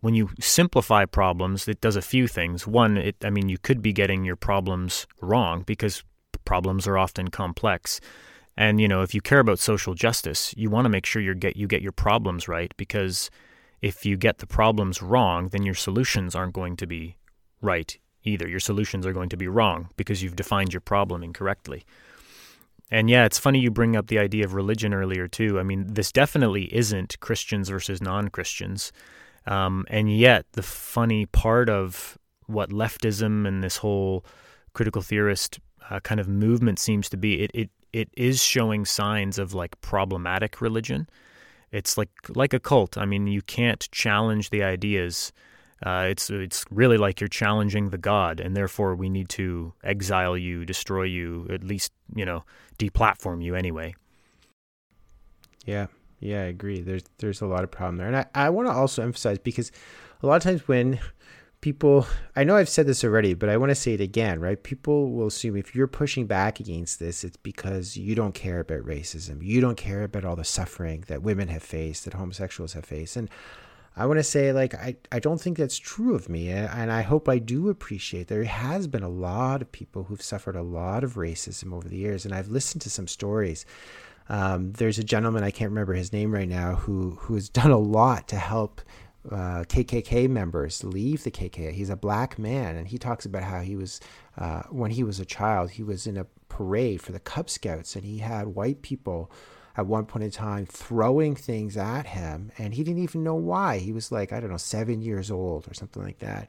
when you simplify problems, it does a few things. One, you could be getting your problems wrong because problems are often complex. And, you know, if you care about social justice, you want to make sure you get your problems right, because if you get the problems wrong, then your solutions aren't going to be right either. Your solutions are going to be wrong because you've defined your problem incorrectly. And yeah, it's funny you bring up the idea of religion earlier too. I mean, this definitely isn't Christians versus non-Christians. And yet the funny part of what leftism and this whole critical theorist kind of movement seems to be, it is showing signs of like problematic religion. It's like a cult. I mean, you can't challenge the ideas. It's really like you're challenging the God, and therefore we need to exile you, destroy you, at least, you know, deplatform you anyway. Yeah, I agree. There's a lot of problem there. And I want to also emphasize, because a lot of times when people, I know I've said this already, but I want to say it again, right? People will assume if you're pushing back against this, it's because you don't care about racism. You don't care about all the suffering that women have faced, that homosexuals have faced. And I want to say, like, I don't think that's true of me. And I hope I do appreciate there has been a lot of people who've suffered a lot of racism over the years. And I've listened to some stories. There's a gentleman, I can't remember his name right now, who has done a lot to help KKK members leave the KKK. He's a black man, and he talks about how he was, when he was a child, he was in a parade for the Cub Scouts, and he had white people at one point in time throwing things at him, and he didn't even know why. He was like, I don't know, 7 years old or something like that.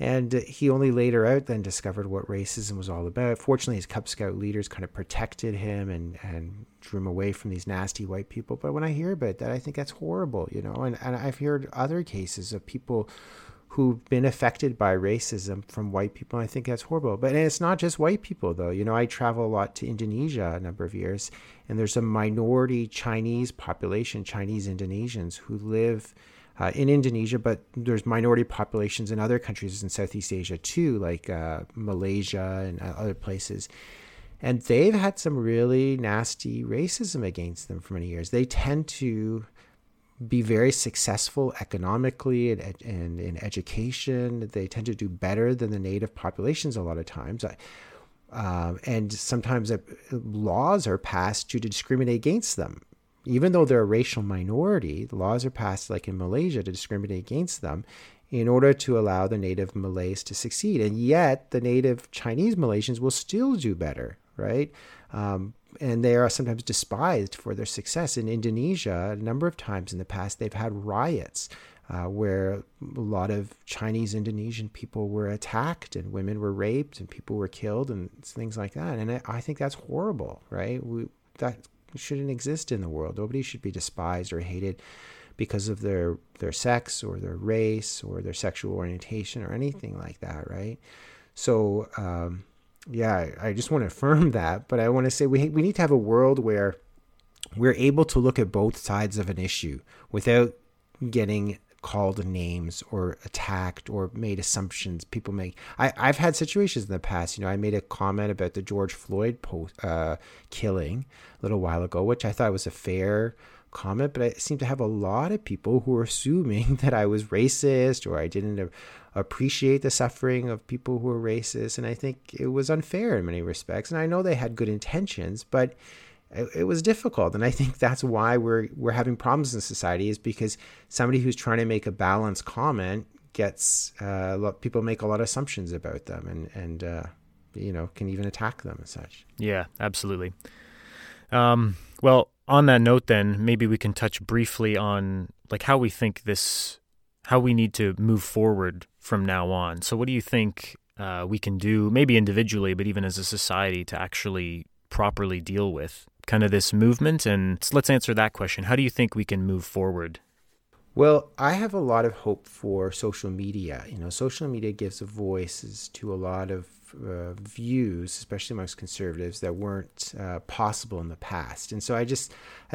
And he only later out then discovered what racism was all about. Fortunately, his Cub Scout leaders kind of protected him and drew him away from these nasty white people. But when I hear about that, I think that's horrible, you know. And I've heard other cases of people who've been affected by racism from white people. I think that's horrible. But it's not just white people, though. You know, I travel a lot to Indonesia a number of years, and there's a minority Chinese population, Chinese Indonesians, who live in Indonesia, but there's minority populations in other countries in Southeast Asia too, like Malaysia and other places. And they've had some really nasty racism against them for many years. They tend to be very successful economically and in education. They tend to do better than the native populations a lot of times. And sometimes laws are passed to discriminate against them. Even though they're a racial minority, the laws are passed, like in Malaysia, to discriminate against them in order to allow the native Malays to succeed. And yet the native Chinese Malaysians will still do better, right? And they are sometimes despised for their success. In Indonesia, a number of times in the past, they've had riots where a lot of Chinese Indonesian people were attacked and women were raped and people were killed and things like that. And I think that's horrible, right? That shouldn't exist in the world. Nobody should be despised or hated because of their sex or their race or their sexual orientation or anything like that, right? So, I just want to affirm that, but I want to say we need to have a world where we're able to look at both sides of an issue without getting called names or attacked or made assumptions people make. I've had situations in the past, I made a comment about the George Floyd killing a little while ago, which I thought was a fair comment, but I seem to have a lot of people who are assuming that I was racist or I didn't appreciate the suffering of people who are racist. And I think it was unfair in many respects. And I know they had good intentions, but it was difficult. And I think that's why we're having problems in society, is because somebody who's trying to make a balanced comment gets, people make a lot of assumptions about them and can even attack them and such. Yeah, absolutely. Well, on that note, then maybe we can touch briefly on how we think how we need to move forward from now on. So what do you think we can do, maybe individually, but even as a society, to actually properly deal with kind of this movement? And let's answer that question. How do you think we can move forward? Well, I have a lot of hope for social media. Social media gives voices to a lot of views, especially amongst conservatives, that weren't possible in the past. And so I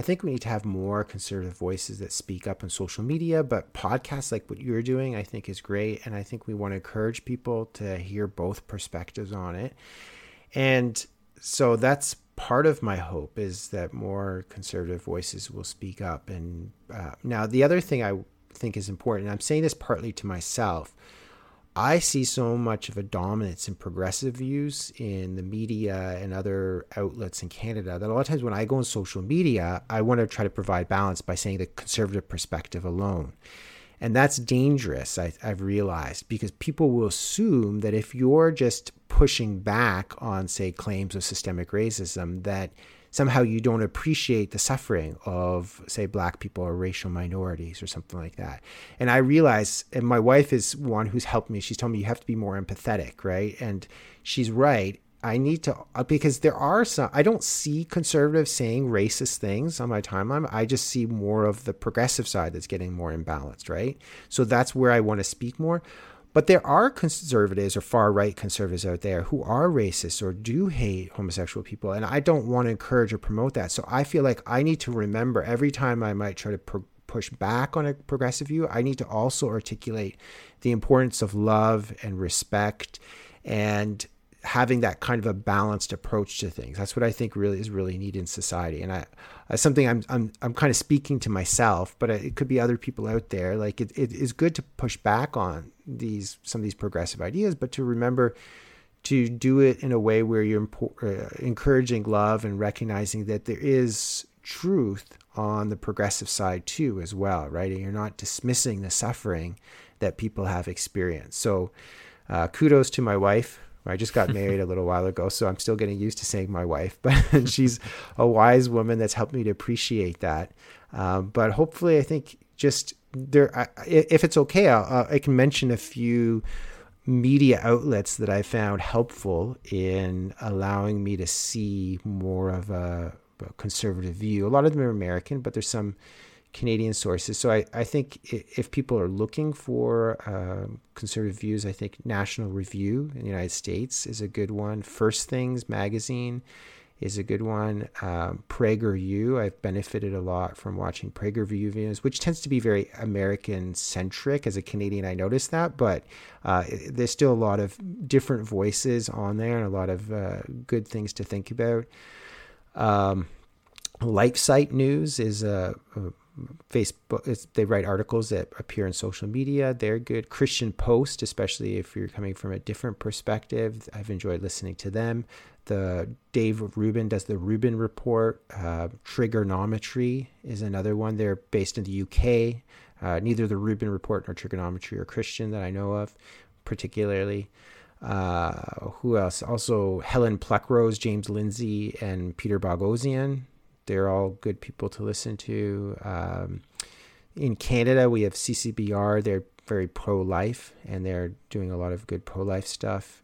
think we need to have more conservative voices that speak up on social media, but podcasts like what you're doing, I think, is great. And I think we want to encourage people to hear both perspectives on it. And so that's part of my hope, is that more conservative voices will speak up. And now the other thing I think is important, and I'm saying this partly to myself, I see so much of a dominance in progressive views in the media and other outlets in Canada that a lot of times when I go on social media, I want to try to provide balance by saying the conservative perspective alone. And that's dangerous, I've realized, because people will assume that if you're just pushing back on, say, claims of systemic racism, that somehow you don't appreciate the suffering of, say, Black people or racial minorities or something like that. And I realize, and my wife is one who's helped me, she's told me you have to be more empathetic, right? And she's right. I need to, because there are some, I don't see conservatives saying racist things on my timeline. I just see more of the progressive side that's getting more imbalanced, right? So that's where I want to speak more. But there are conservatives or far-right conservatives out there who are racist or do hate homosexual people, and I don't want to encourage or promote that. So I feel like I need to remember every time I might try to push back on a progressive view, I need to also articulate the importance of love and respect and having that kind of a balanced approach to things. That's what I think really is needed in society. And something I'm kind of speaking to myself, but it could be other people out there. Like it is good to push back on some of these progressive ideas, but to remember to do it in a way where you're encouraging love and recognizing that there is truth on the progressive side too, as well, right? And you're not dismissing the suffering that people have experienced. So kudos to my wife. I just got married a little while ago, so I'm still getting used to saying my wife, but she's a wise woman that's helped me to appreciate that. But hopefully, I think just there, if it's okay, I can mention a few media outlets that I found helpful in allowing me to see more of a conservative view. A lot of them are American, but there's some Canadian sources. So I think if people are looking for conservative views, I think National Review in the United States is a good one. First Things magazine is a good one. PragerU, I've benefited a lot from watching PragerU videos, which tends to be very American-centric. As a Canadian, I noticed that, but there's still a lot of different voices on there and a lot of good things to think about. LifeSite News is a Facebook, they write articles that appear in social media. They're good. Christian Post, especially if you're coming from a different perspective, I've enjoyed listening to them. The Dave Rubin does the Rubin Report. Trigonometry is another one. They're based in the UK. Neither the Rubin Report nor Trigonometry are Christian that I know of, particularly. Who else? Also Helen Pluckrose, James Lindsay, and Peter Boghossian. They're all good people to listen to. In Canada, we have CCBR. They're very pro-life, and they're doing a lot of good pro-life stuff.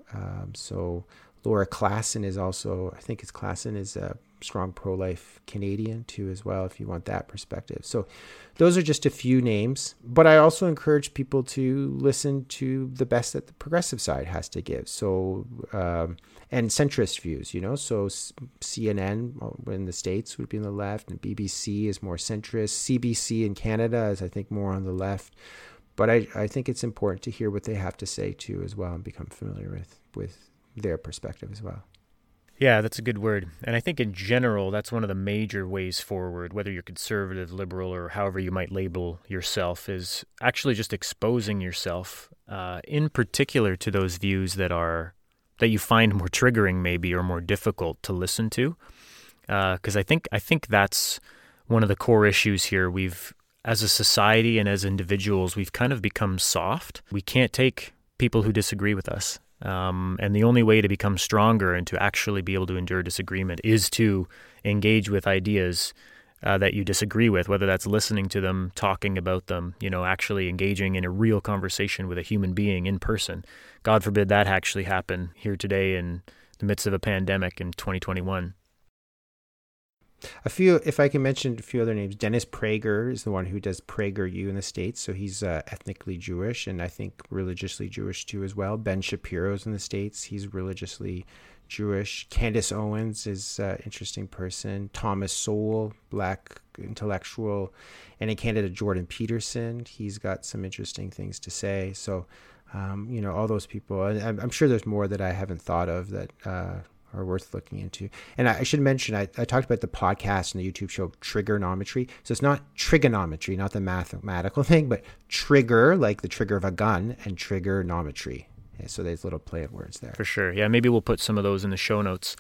So Laura Klassen is also, I think it's Klassen, is a strong pro-life Canadian too as well, if you want that perspective. So those are just a few names, but I also encourage people to listen to the best that the progressive side has to give. So, and centrist views, you know, so CNN in the States would be on the left, and BBC is more centrist. CBC in Canada is, I think, more on the left. But I think it's important to hear what they have to say too as well, and become familiar with their perspective as well. Yeah, that's a good word. And I think in general, that's one of the major ways forward, whether you're conservative, liberal, or however you might label yourself, is actually just exposing yourself in particular to those views that you find more triggering maybe, or more difficult to listen to. Because I think that's one of the core issues here. We've, as a society and as individuals, we've kind of become soft. We can't take people who disagree with us. And the only way to become stronger and to actually be able to endure disagreement is to engage with ideas that you disagree with, whether that's listening to them, talking about them, you know, actually engaging in a real conversation with a human being in person. God forbid that actually happen here today in the midst of a pandemic in 2021. A few, if I can mention a few other names, Dennis Prager is the one who does PragerU in the States. So he's ethnically Jewish, and I think religiously Jewish too as well. Ben Shapiro's in the States. He's religiously Jewish. Candace Owens is an interesting person. Thomas Sowell, black intellectual. And in Canada, Jordan Peterson. He's got some interesting things to say. So, you know, all those people. And I'm sure there's more that I haven't thought of that are worth looking into. And I should mention, I talked about the podcast and the YouTube show Trigonometry. So it's not trigonometry, not the mathematical thing, but trigger, like the trigger of a gun, and trigonometry. Yeah, so there's a little play of words there. For sure. Yeah, maybe we'll put some of those in the show notes.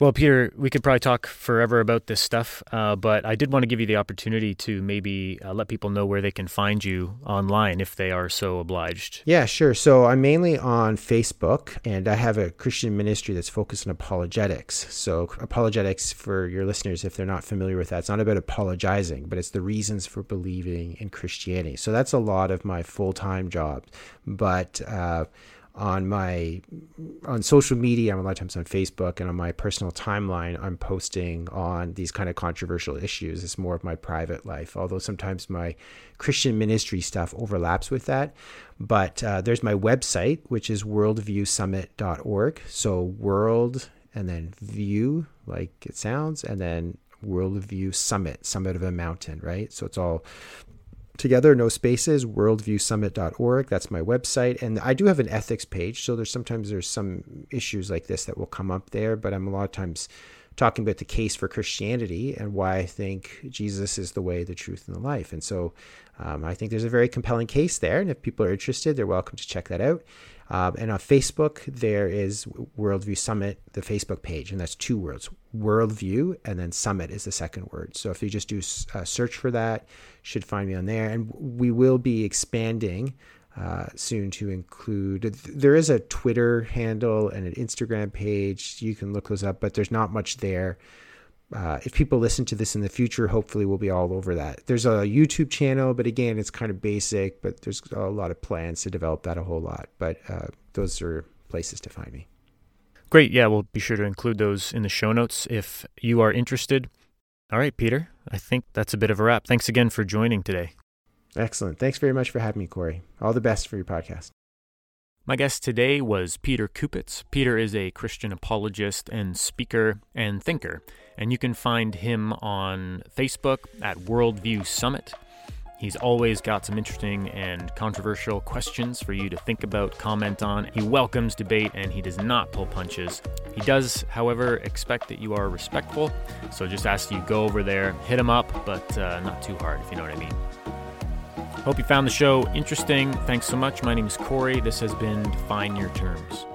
Well, Peter, we could probably talk forever about this stuff, but I did want to give you the opportunity to maybe let people know where they can find you online if they are so obliged. Yeah, sure. So I'm mainly on Facebook, and I have a Christian ministry that's focused on apologetics. So apologetics, for your listeners, if they're not familiar with that, it's not about apologizing, but it's the reasons for believing in Christianity. So that's a lot of my full-time job, but on social media, I'm a lot of times on Facebook, and on my personal timeline, I'm posting on these kind of controversial issues. It's more of my private life, although sometimes my Christian ministry stuff overlaps with that. But there's my website, which is worldviewsummit.org. So world, and then view, like it sounds, and then worldview summit of a mountain, right? So it's all together, no spaces, worldviewsummit.org. That's my website. And I do have an ethics page. So there's some issues like this that will come up there, but I'm a lot of times talking about the case for Christianity and why I think Jesus is the way, the truth, and the life. And so I think there's a very compelling case there. And if people are interested, they're welcome to check that out. And on Facebook, there is Worldview Summit, the Facebook page, and that's two words, worldview, and then summit is the second word. So if you just do a search for that, you should find me on there. And we will be expanding soon to include, there is a Twitter handle and an Instagram page. You can look those up, but there's not much there. If people listen to this in the future, hopefully we'll be all over that. There's a YouTube channel, but again, it's kind of basic, but there's a lot of plans to develop that a whole lot. But those are places to find me. Great. Yeah, we'll be sure to include those in the show notes if you are interested. All right, Peter, I think that's a bit of a wrap. Thanks again for joining today. Excellent. Thanks very much for having me, Corey. All the best for your podcast. My guest today was Peter Kupitz. Peter is a Christian apologist and speaker and thinker, and you can find him on Facebook at Worldview Summit. He's always got some interesting and controversial questions for you to think about, comment on. He welcomes debate, and he does not pull punches. He does, however, expect that you are respectful, so just ask you go over there, hit him up, but not too hard, if you know what I mean. Hope you found the show interesting. Thanks so much. My name is Corey. This has been Define Your Terms.